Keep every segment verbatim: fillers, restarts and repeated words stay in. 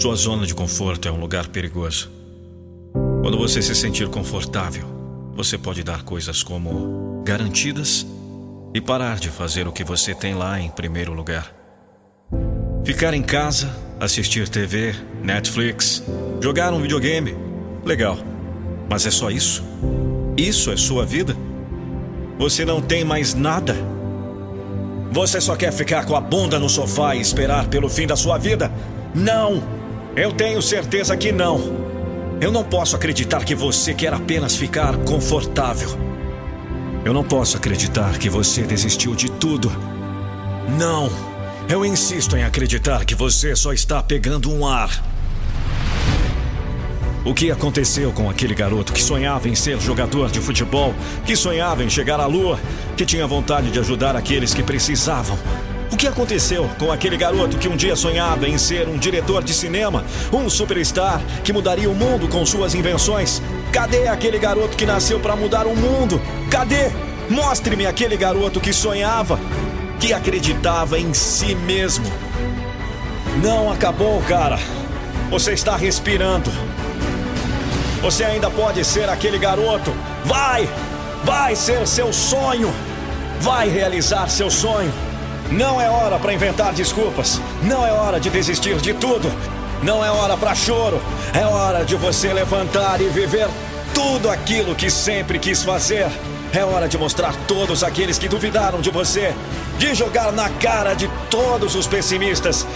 Sua zona de conforto é um lugar perigoso. Quando você se sentir confortável, você pode dar coisas como garantidas e parar de fazer o que você tem lá em primeiro lugar. Ficar em casa, assistir tê vê, Netflix, jogar um videogame. Legal. Mas é só isso? Isso é sua vida? Você não tem mais nada? Você só quer ficar com a bunda no sofá e esperar pelo fim da sua vida? Não! Eu tenho certeza que não. Eu não posso acreditar que você quer apenas ficar confortável. Eu não posso acreditar que você desistiu de tudo. Não! Eu insisto em acreditar que você só está pegando um ar. O que aconteceu com aquele garoto que sonhava em ser jogador de futebol, que sonhava em chegar à lua, que tinha vontade de ajudar aqueles que precisavam? O que aconteceu com aquele garoto que um dia sonhava em ser um diretor de cinema, um superstar que mudaria o mundo com suas invenções? Cadê aquele garoto que nasceu para mudar o mundo? Cadê? Mostre-me aquele garoto que sonhava, que acreditava em si mesmo. Não acabou, cara. Você está respirando. Você ainda pode ser aquele garoto. Vai! Vai ser seu sonho. Vai realizar seu sonho. Não é hora para inventar desculpas. Não é hora de desistir de tudo. Não é hora para choro. É hora de você levantar e viver tudo aquilo que sempre quis fazer. É hora de mostrar todos aqueles que duvidaram de você, de jogar na cara de todos os pessimistas.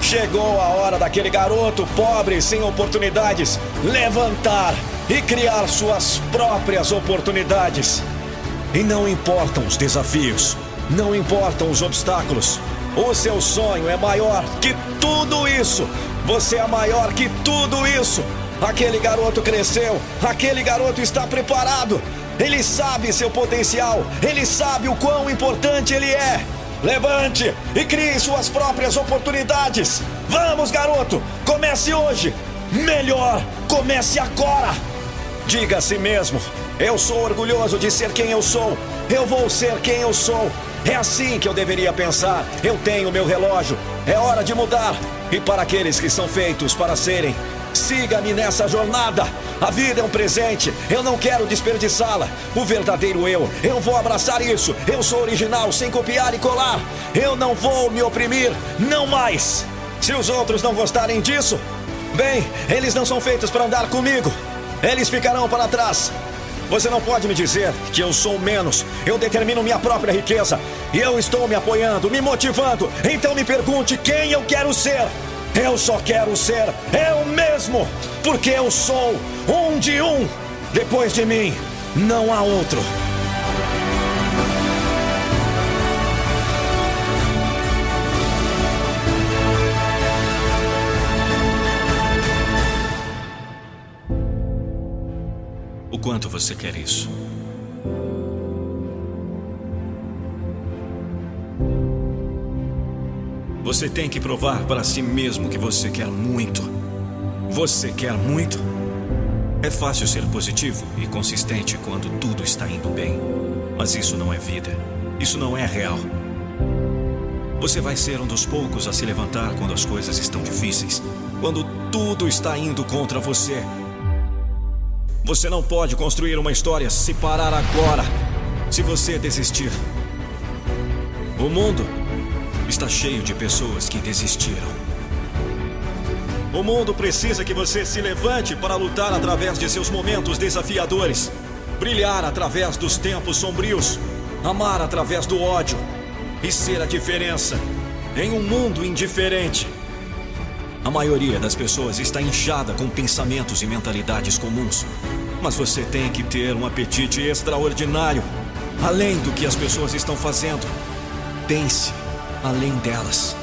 Chegou a hora daquele garoto pobre, sem oportunidades, levantar e criar suas próprias oportunidades. E não importam os desafios. Não importam os obstáculos. O seu sonho é maior que tudo isso. Você é maior que tudo isso. Aquele garoto cresceu. Aquele garoto está preparado. Ele sabe seu potencial. Ele sabe o quão importante ele é. Levante e crie suas próprias oportunidades. Vamos, garoto. Comece hoje. Melhor, comece agora. Diga a si mesmo: eu sou orgulhoso de ser quem eu sou. Eu vou ser quem eu sou. É assim que eu deveria pensar. Eu tenho meu relógio. É hora de mudar. E para aqueles que são feitos para serem, siga-me nessa jornada. A vida é um presente. Eu não quero desperdiçá-la. O verdadeiro eu. Eu vou abraçar isso. Eu sou original, sem copiar e colar. Eu não vou me oprimir. Não mais. Se os outros não gostarem disso, bem, eles não são feitos para andar comigo. Eles ficarão para trás. Você não pode me dizer que eu sou menos. Eu determino minha própria riqueza. E eu estou me apoiando, me motivando. Então me pergunte quem eu quero ser. Eu só quero ser eu mesmo. Porque eu sou um de um. Depois de mim, não há outro. O quanto você quer isso? Você tem que provar para si mesmo que você quer muito. Você quer muito? É fácil ser positivo e consistente quando tudo está indo bem. Mas isso não é vida. Isso não é real. Você vai ser um dos poucos a se levantar quando as coisas estão difíceis, quando tudo está indo contra você. Você não pode construir uma história se parar agora, se você desistir. O mundo está cheio de pessoas que desistiram. O mundo precisa que você se levante para lutar através de seus momentos desafiadores, brilhar através dos tempos sombrios, amar através do ódio e ser a diferença em um mundo indiferente. A maioria das pessoas está inchada com pensamentos e mentalidades comuns. Mas você tem que ter um apetite extraordinário, além do que as pessoas estão fazendo. Pense além delas.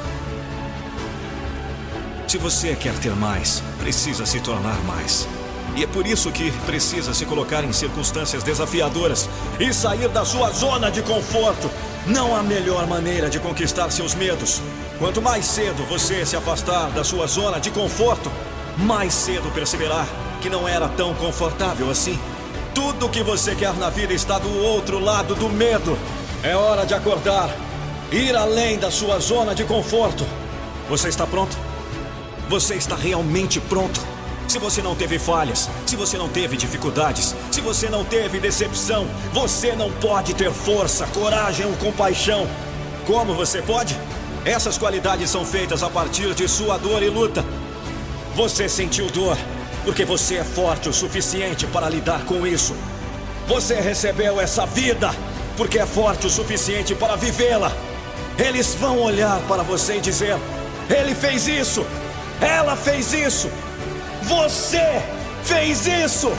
Se você quer ter mais, precisa se tornar mais. E é por isso que precisa se colocar em circunstâncias desafiadoras e sair da sua zona de conforto. Não há melhor maneira de conquistar seus medos. Quanto mais cedo você se afastar da sua zona de conforto, mais cedo perceberá que não era tão confortável assim. Tudo o que você quer na vida está do outro lado do medo. É hora de acordar, ir além da sua zona de conforto. Você está pronto? Você está realmente pronto? Se você não teve falhas, se você não teve dificuldades, se você não teve decepção, você não pode ter força, coragem ou compaixão. Como você pode? Essas qualidades são feitas a partir de sua dor e luta. Você sentiu dor, porque você é forte o suficiente para lidar com isso. Você recebeu essa vida, porque é forte o suficiente para vivê-la. Eles vão olhar para você e dizer: ele fez isso, ela fez isso. Você fez isso!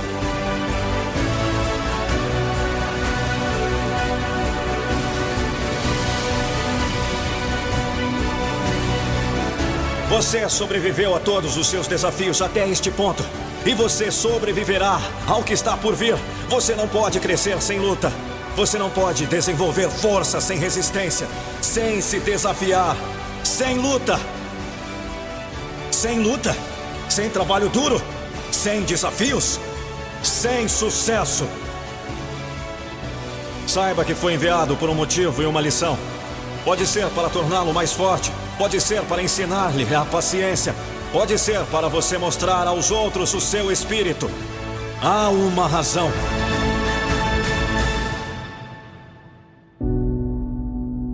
Você sobreviveu a todos os seus desafios até este ponto. E você sobreviverá ao que está por vir. Você não pode crescer sem luta. Você não pode desenvolver força sem resistência. Sem se desafiar. Sem luta. Sem luta. Sem trabalho duro, sem desafios, sem sucesso. Saiba que foi enviado por um motivo e uma lição. Pode ser para torná-lo mais forte, pode ser para ensinar-lhe a paciência, pode ser para você mostrar aos outros o seu espírito. Há uma razão.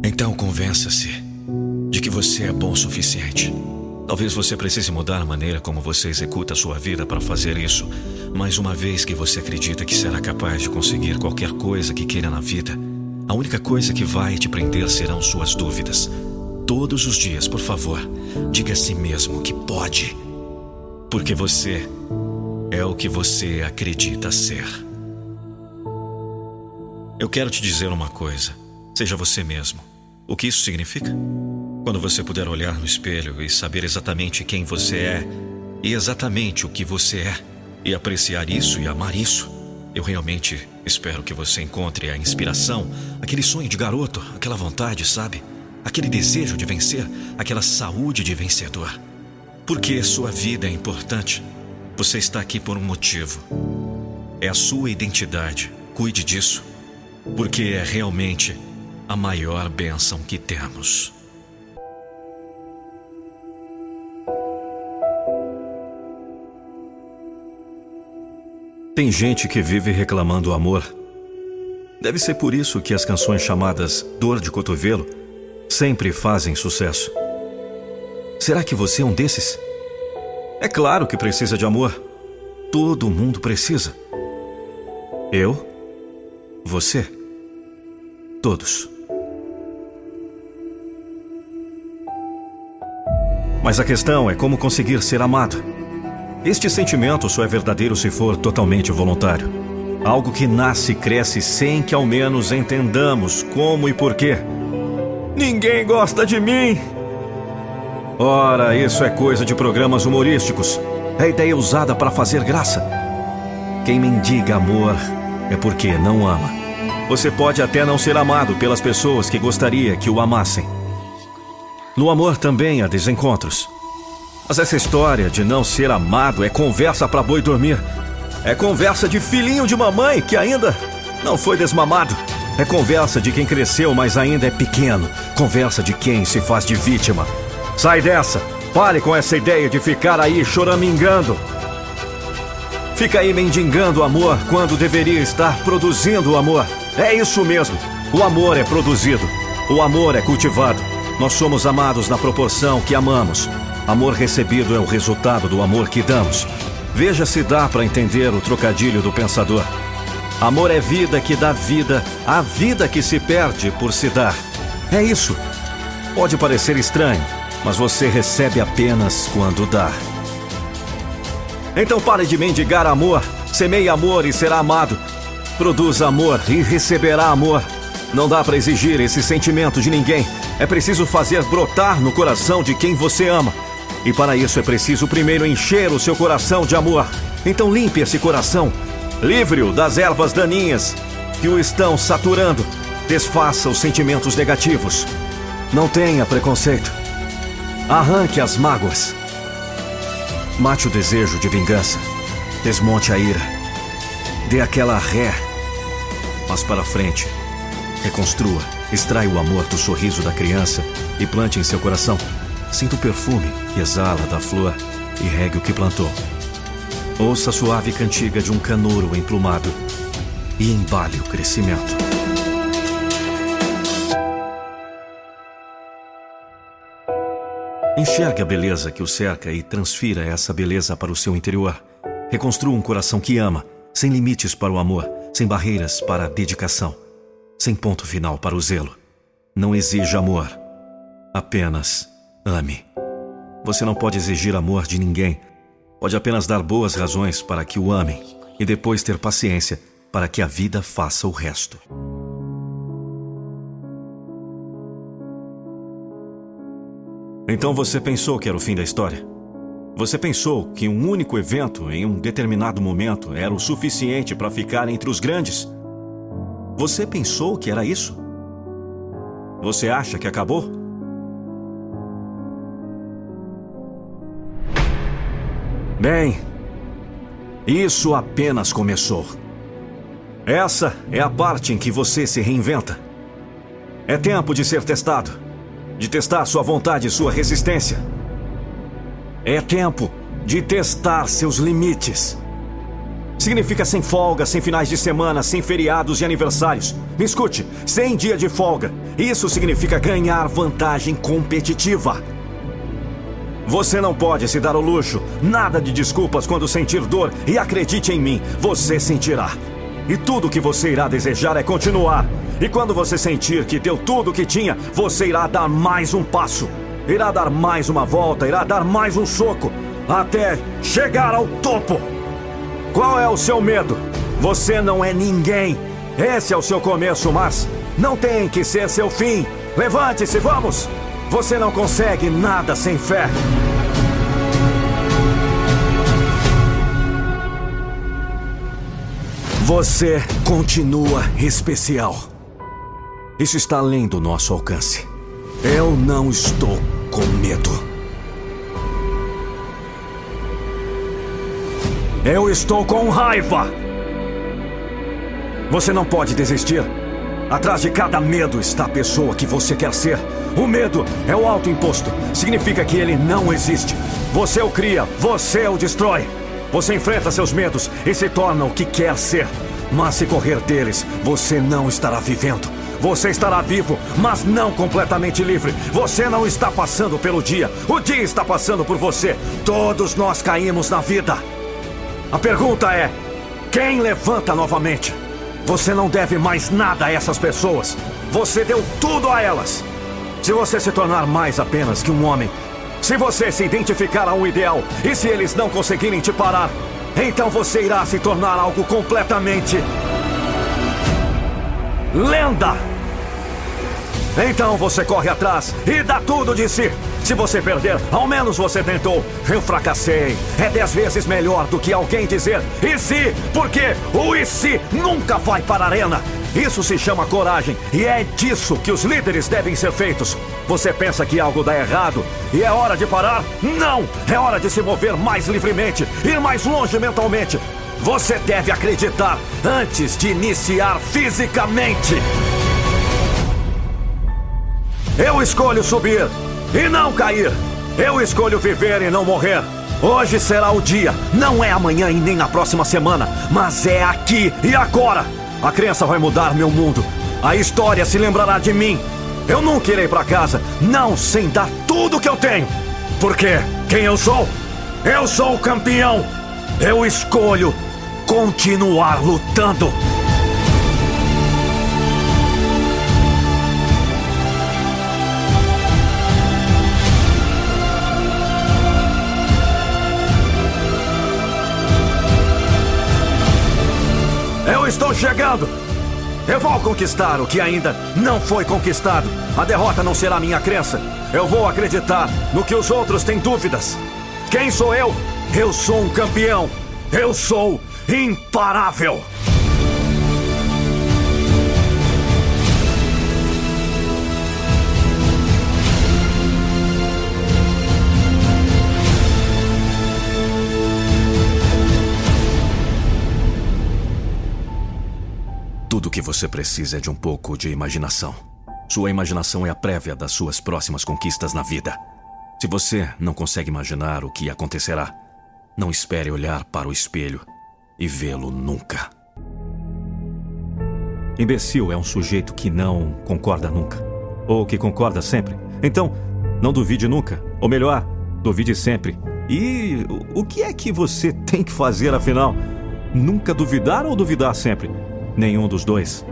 Então convença-se de que você é bom o suficiente. Talvez você precise mudar a maneira como você executa a sua vida para fazer isso. Mas uma vez que você acredita que será capaz de conseguir qualquer coisa que queira na vida, a única coisa que vai te prender serão suas dúvidas. Todos os dias, por favor, diga a si mesmo que pode. Porque você é o que você acredita ser. Eu quero te dizer uma coisa. Seja você mesmo. O que isso significa? Quando você puder olhar no espelho e saber exatamente quem você é e exatamente o que você é e apreciar isso e amar isso, eu realmente espero que você encontre a inspiração, aquele sonho de garoto, aquela vontade, sabe? Aquele desejo de vencer, aquela saúde de vencedor. Porque sua vida é importante. Você está aqui por um motivo. É a sua identidade. Cuide disso. Porque é realmente a maior bênção que temos. Tem gente que vive reclamando o amor. Deve ser por isso que as canções chamadas Dor de Cotovelo sempre fazem sucesso. Será que você é um desses? É claro que precisa de amor. Todo mundo precisa. Eu, você, todos. Mas a questão é como conseguir ser amado. Este sentimento só é verdadeiro se for totalmente voluntário. Algo que nasce e cresce sem que ao menos entendamos como e porquê. Ninguém gosta de mim! Ora, isso é coisa de programas humorísticos. É a ideia usada para fazer graça. Quem mendiga amor é porque não ama. Você pode até não ser amado pelas pessoas que gostaria que o amassem. No amor também há desencontros. Mas essa história de não ser amado é conversa pra boi dormir. É conversa de filhinho de mamãe que ainda não foi desmamado. É conversa de quem cresceu, mas ainda é pequeno. Conversa de quem se faz de vítima. Sai dessa. Pare com essa ideia de ficar aí choramingando. Fica aí mendigando amor quando deveria estar produzindo amor. É isso mesmo. O amor é produzido. O amor é cultivado. Nós somos amados na proporção que amamos. Amor recebido é o resultado do amor que damos. Veja se dá para entender o trocadilho do pensador. Amor é vida que dá vida à vida que se perde por se dar. É isso. Pode parecer estranho, mas você recebe apenas quando dá. Então pare de mendigar amor. Semeie amor e será amado. Produza amor e receberá amor. Não dá para exigir esse sentimento de ninguém. É preciso fazer brotar no coração de quem você ama. E para isso é preciso primeiro encher o seu coração de amor. Então limpe esse coração, livre-o das ervas daninhas que o estão saturando. Desfaça os sentimentos negativos. Não tenha preconceito. Arranque as mágoas. Mate o desejo de vingança. Desmonte a ira. Dê aquela ré. Mas para frente. Reconstrua. Extrai o amor do sorriso da criança e plante em seu coração. Sinta o perfume que exala da flor e regue o que plantou. Ouça a suave cantiga de um canouro emplumado e embale o crescimento. Enxergue a beleza que o cerca e transfira essa beleza para o seu interior. Reconstrua um coração que ama, sem limites para o amor, sem barreiras para a dedicação, sem ponto final para o zelo. Não exija amor, apenas ame. Você não pode exigir amor de ninguém. Pode apenas dar boas razões para que o amem e depois ter paciência para que a vida faça o resto. Então você pensou que era o fim da história? Você pensou que um único evento em um determinado momento era o suficiente para ficar entre os grandes? Você pensou que era isso? Você acha que acabou? Bem, isso apenas começou. Essa é a parte em que você se reinventa. É tempo de ser testado. De testar sua vontade e sua resistência. É tempo de testar seus limites. Significa sem folga, sem finais de semana, sem feriados e aniversários. Me escute, sem dia de folga. Isso significa ganhar vantagem competitiva. Você não pode se dar o luxo. Nada de desculpas quando sentir dor. E acredite em mim, você sentirá. E tudo o que você irá desejar é continuar. E quando você sentir que deu tudo o que tinha, você irá dar mais um passo. Irá dar mais uma volta, irá dar mais um soco. Até chegar ao topo. Qual é o seu medo? Você não é ninguém. Esse é o seu começo, mas não tem que ser seu fim. Levante-se, vamos! Você não consegue nada sem fé. Você continua especial. Isso está além do nosso alcance. Eu não estou com medo. Eu estou com raiva. Você não pode desistir. Atrás de cada medo está a pessoa que você quer ser. O medo é o autoimposto. Significa que ele não existe. Você o cria, você o destrói. Você enfrenta seus medos e se torna o que quer ser. Mas se correr deles, você não estará vivendo. Você estará vivo, mas não completamente livre. Você não está passando pelo dia. O dia está passando por você. Todos nós caímos na vida. A pergunta é, quem levanta novamente? Você não deve mais nada a essas pessoas. Você deu tudo a elas. Se você se tornar mais apenas que um homem... Se você se identificar a um ideal e se eles não conseguirem te parar, então você irá se tornar algo completamente... lenda! Então você corre atrás e dá tudo de si. Se você perder, ao menos você tentou. Eu fracassei. É dez vezes melhor do que alguém dizer e se, porque o e se nunca vai para a arena. Isso se chama coragem e é disso que os líderes devem ser feitos. Você pensa que algo dá errado e é hora de parar? Não! É hora de se mover mais livremente, ir mais longe mentalmente. Você deve acreditar antes de iniciar fisicamente. Eu escolho subir e não cair. Eu escolho viver e não morrer. Hoje será o dia, não é amanhã e nem na próxima semana, mas é aqui e agora. A crença vai mudar meu mundo. A história se lembrará de mim. Eu nunca irei pra casa, não sem dar tudo que eu tenho. Porque quem eu sou? Eu sou o campeão. Eu escolho continuar lutando. Eu estou chegando. Eu vou conquistar o que ainda não foi conquistado. A derrota não será minha crença. Eu vou acreditar no que os outros têm dúvidas. Quem sou eu? Eu sou um campeão. Eu sou imparável. Tudo o que você precisa é de um pouco de imaginação. Sua imaginação é a prévia das suas próximas conquistas na vida. Se você não consegue imaginar o que acontecerá, não espere olhar para o espelho e vê-lo nunca. Imbecil é um sujeito que não concorda nunca, ou que concorda sempre. Então, não duvide nunca, ou melhor, duvide sempre. E o que é que você tem que fazer, afinal? Nunca duvidar ou duvidar sempre? Nenhum dos dois.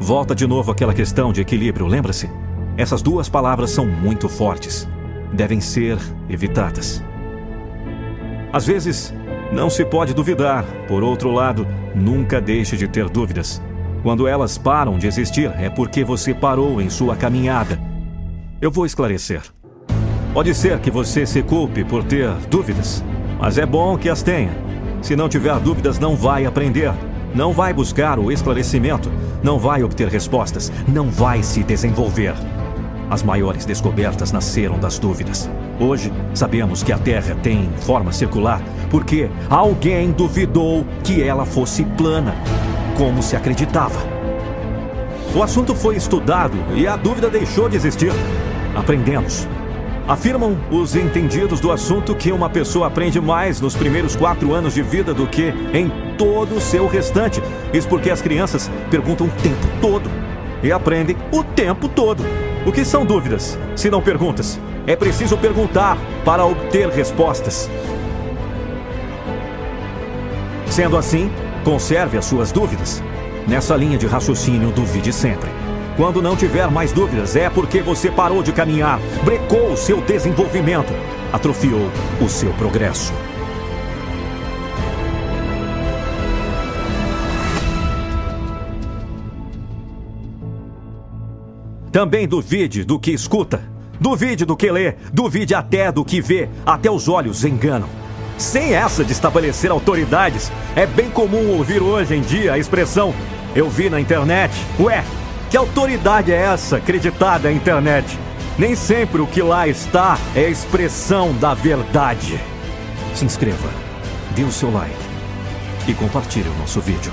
Volta de novo àquela questão de equilíbrio, lembra-se? Essas duas palavras são muito fortes. Devem ser evitadas. Às vezes, não se pode duvidar. Por outro lado, nunca deixe de ter dúvidas. Quando elas param de existir, é porque você parou em sua caminhada. Eu vou esclarecer. Pode ser que você se culpe por ter dúvidas, mas é bom que as tenha. Se não tiver dúvidas, não vai aprender. Não vai buscar o esclarecimento, não vai obter respostas, não vai se desenvolver. As maiores descobertas nasceram das dúvidas. Hoje, sabemos que a Terra tem forma circular porque alguém duvidou que ela fosse plana, como se acreditava. O assunto foi estudado e a dúvida deixou de existir. Aprendemos. Afirmam os entendidos do assunto que uma pessoa aprende mais nos primeiros quatro anos de vida do que em todo o seu restante. Isso porque as crianças perguntam o tempo todo e aprendem o tempo todo. O que são dúvidas, se não perguntas? É preciso perguntar para obter respostas. Sendo assim, conserve as suas dúvidas. Nessa linha de raciocínio, duvide sempre. Quando não tiver mais dúvidas, é porque você parou de caminhar, brecou o seu desenvolvimento, atrofiou o seu progresso. Também duvide do que escuta, duvide do que lê, duvide até do que vê, até os olhos enganam. Sem essa de estabelecer autoridades, é bem comum ouvir hoje em dia a expressão "eu vi na internet". Ué! Que autoridade é essa acreditada à internet? Nem sempre o que lá está é a expressão da verdade. Se inscreva, dê o seu like e compartilhe o nosso vídeo.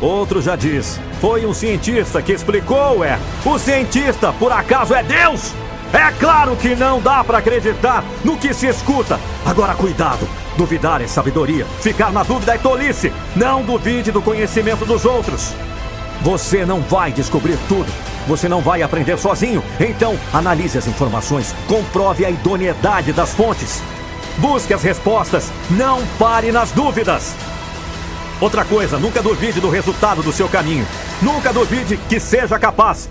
Outro já diz, foi um cientista que explicou, é. O cientista, por acaso, é Deus? É claro que não dá para acreditar no que se escuta. Agora, cuidado. Duvidar é sabedoria. Ficar na dúvida é tolice. Não duvide do conhecimento dos outros. Você não vai descobrir tudo. Você não vai aprender sozinho. Então, analise as informações. Comprove a idoneidade das fontes. Busque as respostas. Não pare nas dúvidas. Outra coisa, nunca duvide do resultado do seu caminho. Nunca duvide que seja capaz.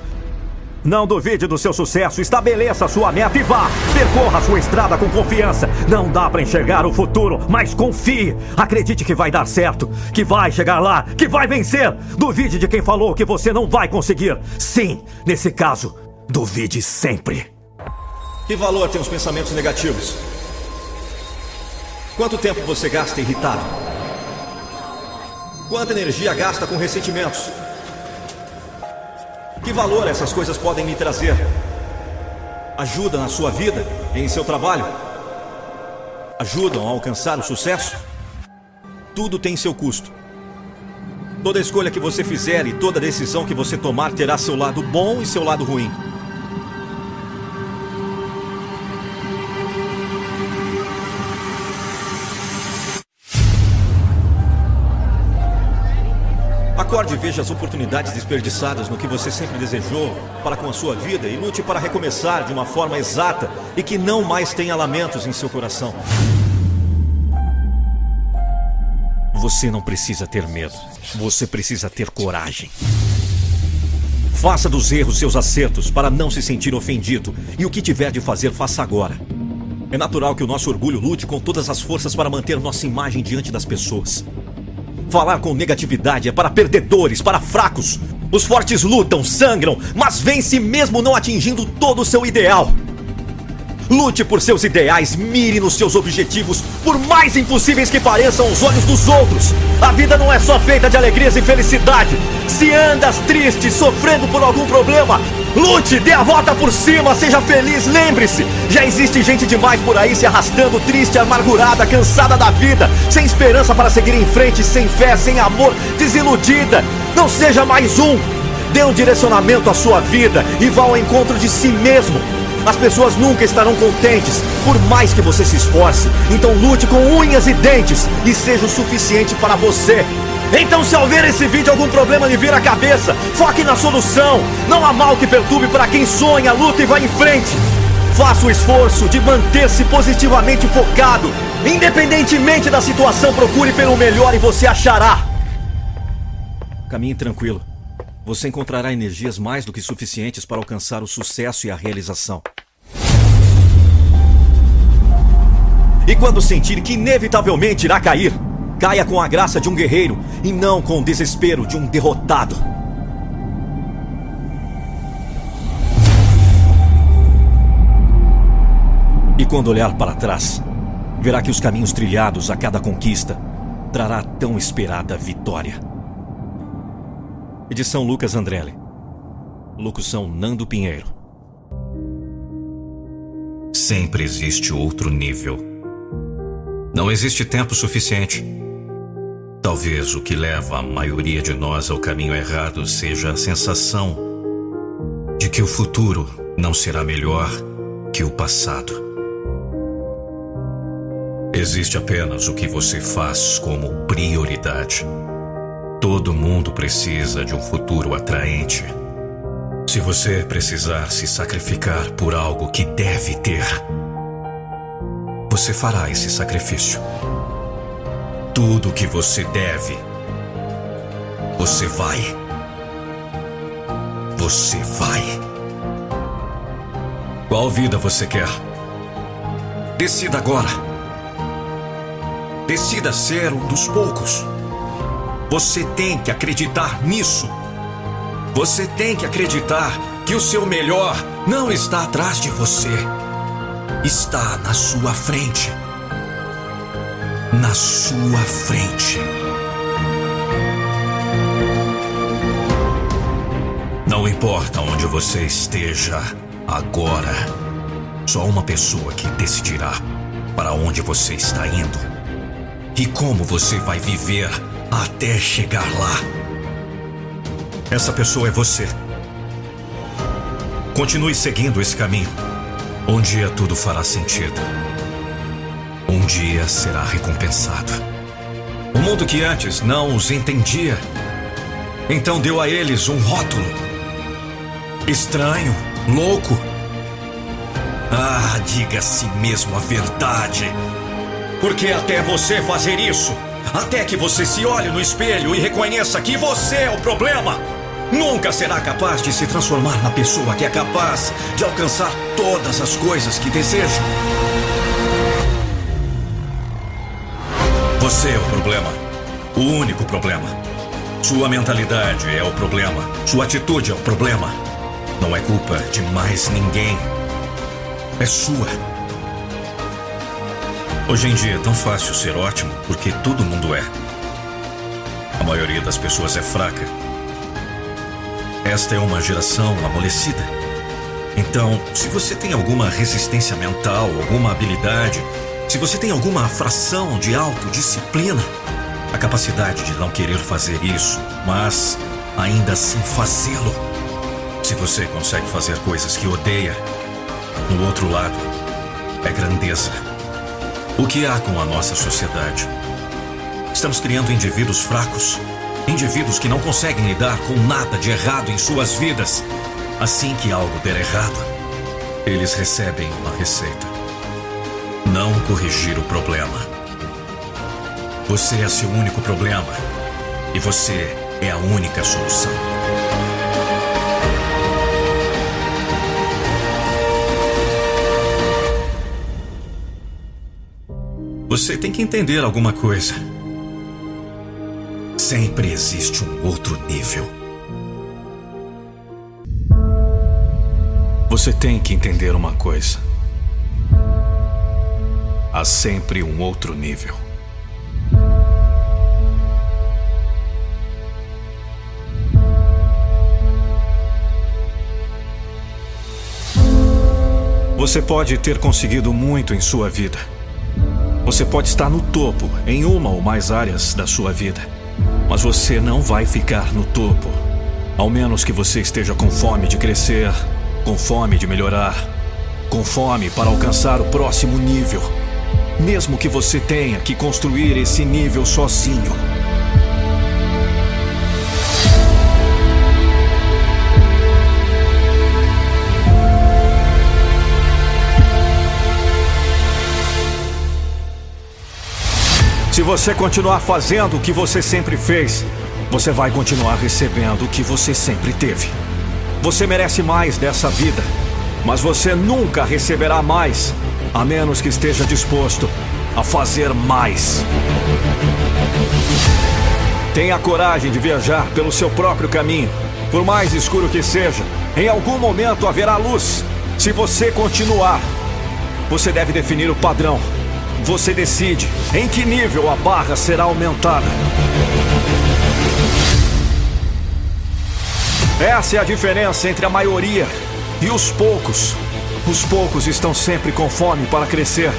Não duvide do seu sucesso. Estabeleça a sua meta e vá. Percorra a sua estrada com confiança. Não dá para enxergar o futuro, mas confie. Acredite que vai dar certo, que vai chegar lá, que vai vencer. Duvide de quem falou que você não vai conseguir. Sim, nesse caso, duvide sempre. Que valor tem os pensamentos negativos? Quanto tempo você gasta irritado? Quanta energia gasta com ressentimentos? Que valor essas coisas podem me trazer? Ajuda na sua vida, em seu trabalho? Ajudam a alcançar o sucesso? Tudo tem seu custo. Toda escolha que você fizer e toda decisão que você tomar terá seu lado bom e seu lado ruim. Acorde e veja as oportunidades desperdiçadas no que você sempre desejou para com a sua vida e lute para recomeçar de uma forma exata e que não mais tenha lamentos em seu coração. Você não precisa ter medo. Você precisa ter coragem. Faça dos erros seus acertos para não se sentir ofendido e o que tiver de fazer, faça agora. É natural que o nosso orgulho lute com todas as forças para manter nossa imagem diante das pessoas. Falar com negatividade é para perdedores, para fracos. Os fortes lutam, sangram, mas vence mesmo não atingindo todo o seu ideal. Lute por seus ideais, mire nos seus objetivos, por mais impossíveis que pareçam aos olhos dos outros. A vida não é só feita de alegrias e felicidade. Se andas triste, sofrendo por algum problema, lute, dê a volta por cima, seja feliz, lembre-se. Já existe gente demais por aí se arrastando, triste, amargurada, cansada da vida, sem esperança para seguir em frente, sem fé, sem amor, desiludida. Não seja mais um. Dê um direcionamento à sua vida e vá ao encontro de si mesmo. As pessoas nunca estarão contentes, por mais que você se esforce. Então lute com unhas e dentes e seja o suficiente para você. Então, se ao ver esse vídeo algum problema lhe vir à cabeça, foque na solução. Não há mal que perturbe para quem sonha, luta e vai em frente. Faça o esforço de manter-se positivamente focado. Independentemente da situação, procure pelo melhor e você achará. Caminhe tranquilo. Você encontrará energias mais do que suficientes para alcançar o sucesso e a realização. E quando sentir que inevitavelmente irá cair, caia com a graça de um guerreiro e não com o desespero de um derrotado. E quando olhar para trás, verá que os caminhos trilhados a cada conquista trará a tão esperada vitória. Edição Lucas Andrelli. Locução Nando Pinheiro. Sempre existe outro nível. Não existe tempo suficiente. Talvez o que leva a maioria de nós ao caminho errado seja a sensação de que o futuro não será melhor que o passado. Existe apenas o que você faz como prioridade. Todo mundo precisa de um futuro atraente. Se você precisar se sacrificar por algo que deve ter, você fará esse sacrifício. Tudo o que você deve, você vai. Você vai. Qual vida você quer? Decida agora. Decida ser um dos poucos. Você tem que acreditar nisso. Você tem que acreditar que o seu melhor não está atrás de você. Está na sua frente. Na sua frente. Não importa onde você esteja agora, só uma pessoa que decidirá para onde você está indo e como você vai viver até chegar lá. Essa pessoa é você. Continue seguindo esse caminho. Um dia tudo fará sentido. Um dia será recompensado. O mundo que antes não os entendia, então deu a eles um rótulo. Estranho, louco. Ah, diga a si mesmo a verdade. Porque até você fazer isso, até que você se olhe no espelho e reconheça que você é o problema, nunca será capaz de se transformar na pessoa que é capaz de alcançar todas as coisas que deseja. Você é o problema. O único problema. Sua mentalidade é o problema. Sua atitude é o problema. Não é culpa de mais ninguém. É sua. Hoje em dia é tão fácil ser ótimo, porque todo mundo é. A maioria das pessoas é fraca. Esta é uma geração amolecida. Então, se você tem alguma resistência mental, alguma habilidade, se você tem alguma fração de autodisciplina, a capacidade de não querer fazer isso, mas ainda assim fazê-lo, se você consegue fazer coisas que odeia, no outro lado, é grandeza. O que há com a nossa sociedade? Estamos criando indivíduos fracos, indivíduos que não conseguem lidar com nada de errado em suas vidas. Assim que algo der errado, eles recebem uma receita. Não corrigir o problema. Você é seu único problema e você é a única solução. Você tem que entender alguma coisa. Sempre existe um outro nível. Você tem que entender uma coisa. Há sempre um outro nível. Você pode ter conseguido muito em sua vida. Você pode estar no topo em uma ou mais áreas da sua vida. Mas você não vai ficar no topo. Ao menos que você esteja com fome de crescer, com fome de melhorar, com fome para alcançar o próximo nível. Mesmo que você tenha que construir esse nível sozinho. Se você continuar fazendo o que você sempre fez, você vai continuar recebendo o que você sempre teve. Você merece mais dessa vida, mas você nunca receberá mais, a menos que esteja disposto a fazer mais. Tenha coragem de viajar pelo seu próprio caminho. Por mais escuro que seja, em algum momento haverá luz. Se você continuar, você deve definir o padrão. Você decide em que nível a barra será aumentada. Essa é a diferença entre a maioria e os poucos. Os poucos estão sempre com fome para crescer.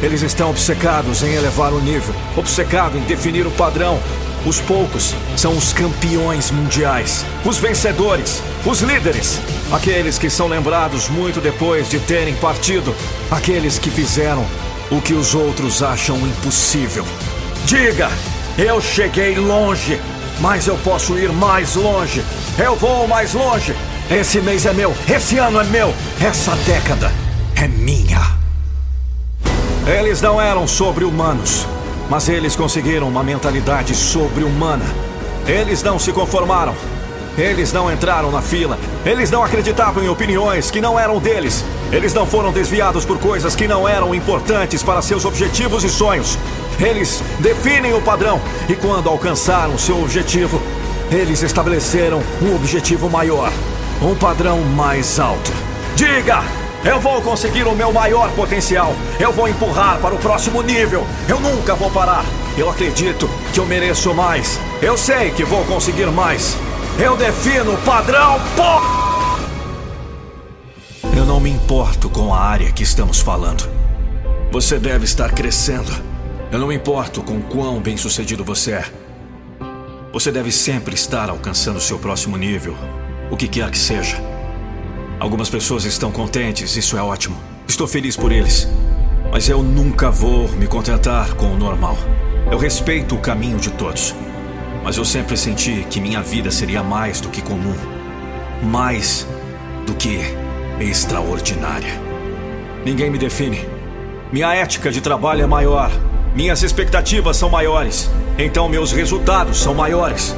Eles estão obcecados em elevar o nível, obcecados em definir o padrão. Os poucos são os campeões mundiais, os vencedores, os líderes. Aqueles que são lembrados muito depois de terem partido. Aqueles que fizeram o que os outros acham impossível. Diga, eu cheguei longe, mas eu posso ir mais longe. Eu vou mais longe. Esse mês é meu, esse ano é meu, essa década é minha. Eles não eram sobre-humanos, mas eles conseguiram uma mentalidade sobre-humana. Eles não se conformaram. Eles não entraram na fila. Eles não acreditavam em opiniões que não eram deles. Eles não foram desviados por coisas que não eram importantes para seus objetivos e sonhos. Eles definem o padrão. E quando alcançaram seu objetivo, eles estabeleceram um objetivo maior. Um padrão mais alto. Diga! Eu vou conseguir o meu maior potencial. Eu vou empurrar para o próximo nível. Eu nunca vou parar. Eu acredito que eu mereço mais. Eu sei que vou conseguir mais. Eu defino o padrão, pô! Eu não me importo com a área que estamos falando. Você deve estar crescendo. Eu não me importo com quão bem-sucedido você é. Você deve sempre estar alcançando seu próximo nível, o que quer que seja. Algumas pessoas estão contentes, isso é ótimo. Estou feliz por eles. Mas eu nunca vou me contentar com o normal. Eu respeito o caminho de todos. Mas eu sempre senti que minha vida seria mais do que comum. Mais do que extraordinária. Ninguém me define. Minha ética de trabalho é maior. Minhas expectativas são maiores. Então meus resultados são maiores.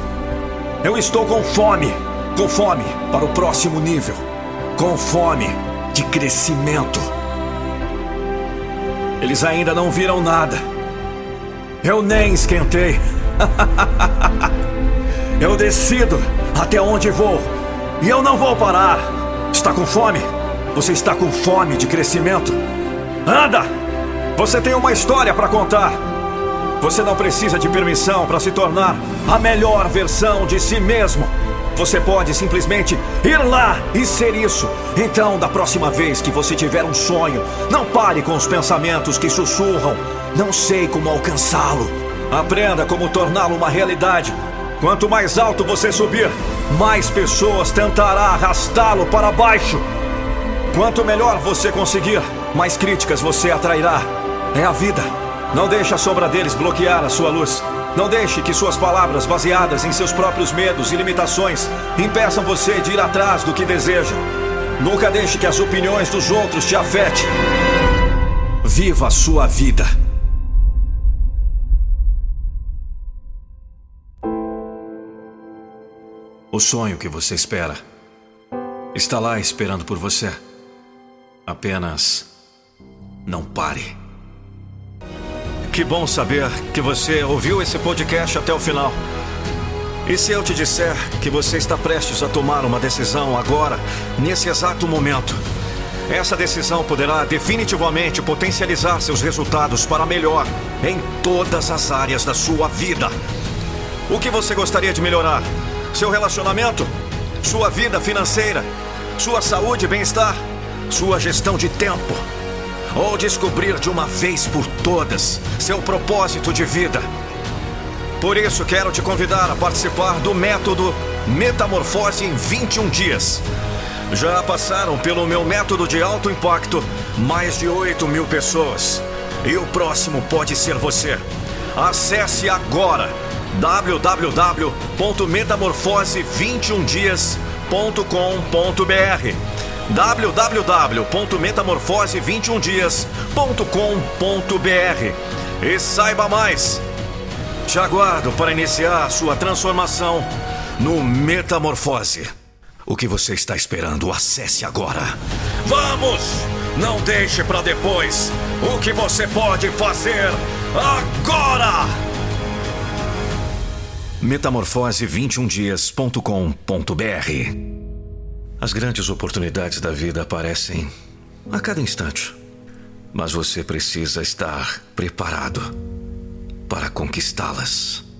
Eu estou com fome. Com fome para o próximo nível. Com fome de crescimento. Eles ainda não viram nada. Eu nem esquentei. Eu decido até onde vou. E eu não vou parar. Está com fome? Você está com fome de crescimento? Anda! Você tem uma história para contar. Você não precisa de permissão para se tornar a melhor versão de si mesmo. Você pode simplesmente ir lá e ser isso. Então, da próxima vez que você tiver um sonho, não pare com os pensamentos que sussurram: não sei como alcançá-lo. Aprenda como torná-lo uma realidade. Quanto mais alto você subir, mais pessoas tentará arrastá-lo para baixo. Quanto melhor você conseguir, mais críticas você atrairá. É a vida. Não deixe a sombra deles bloquear a sua luz. Não deixe que suas palavras baseadas em seus próprios medos e limitações impeçam você de ir atrás do que deseja. Nunca deixe que as opiniões dos outros te afetem. Viva a sua vida. O sonho que você espera está lá esperando por você. Apenas não pare. Que bom saber que você ouviu esse podcast até o final. E se eu te disser que você está prestes a tomar uma decisão agora, nesse exato momento? Essa decisão poderá definitivamente potencializar seus resultados para melhor em todas as áreas da sua vida. O que você gostaria de melhorar? Seu relacionamento? Sua vida financeira? Sua saúde e bem-estar? Sua gestão de tempo? Ou descobrir de uma vez por todas seu propósito de vida? Por isso, quero te convidar a participar do método Metamorfose em vinte e um dias. Já passaram pelo meu método de alto impacto mais de oito mil pessoas. E o próximo pode ser você. Acesse agora w w w ponto metamorfose vinte e um dias ponto com ponto b r w w w ponto metamorfose vinte e um dias ponto com ponto b r e saiba mais. Te aguardo para iniciar a sua transformação no Metamorfose. O que você está esperando? Acesse agora. Vamos! Não deixe para depois. O que você pode fazer agora? metamorfose vinte e um dias ponto com ponto b r. As grandes oportunidades da vida aparecem a cada instante. Mas você precisa estar preparado para conquistá-las.